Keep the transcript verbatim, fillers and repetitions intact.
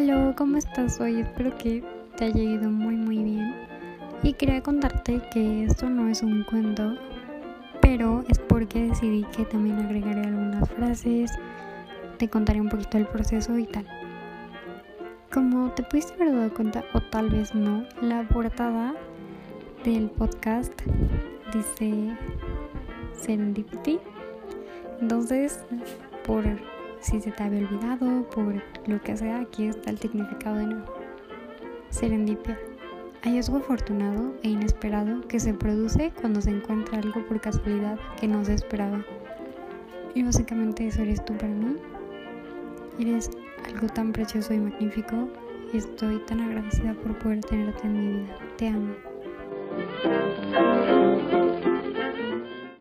Aló, ¿cómo estás hoy? Espero que te haya ido muy muy bien. Y quería contarte que esto no es un cuento, pero es porque decidí que también agregaré algunas frases, te contaré un poquito el proceso y tal. Como te pudiste haber dado cuenta, o tal vez no, la portada del podcast dice Serendipity. Entonces, por si se te había olvidado, por lo que sea, aquí está el significado de nuevo. Serendipia: hallazgo afortunado e inesperado que se produce cuando se encuentra algo por casualidad que no se esperaba. Y básicamente eso eres tú para mí. Eres algo tan precioso y magnífico, y estoy tan agradecida por poder tenerte en mi vida. Te amo.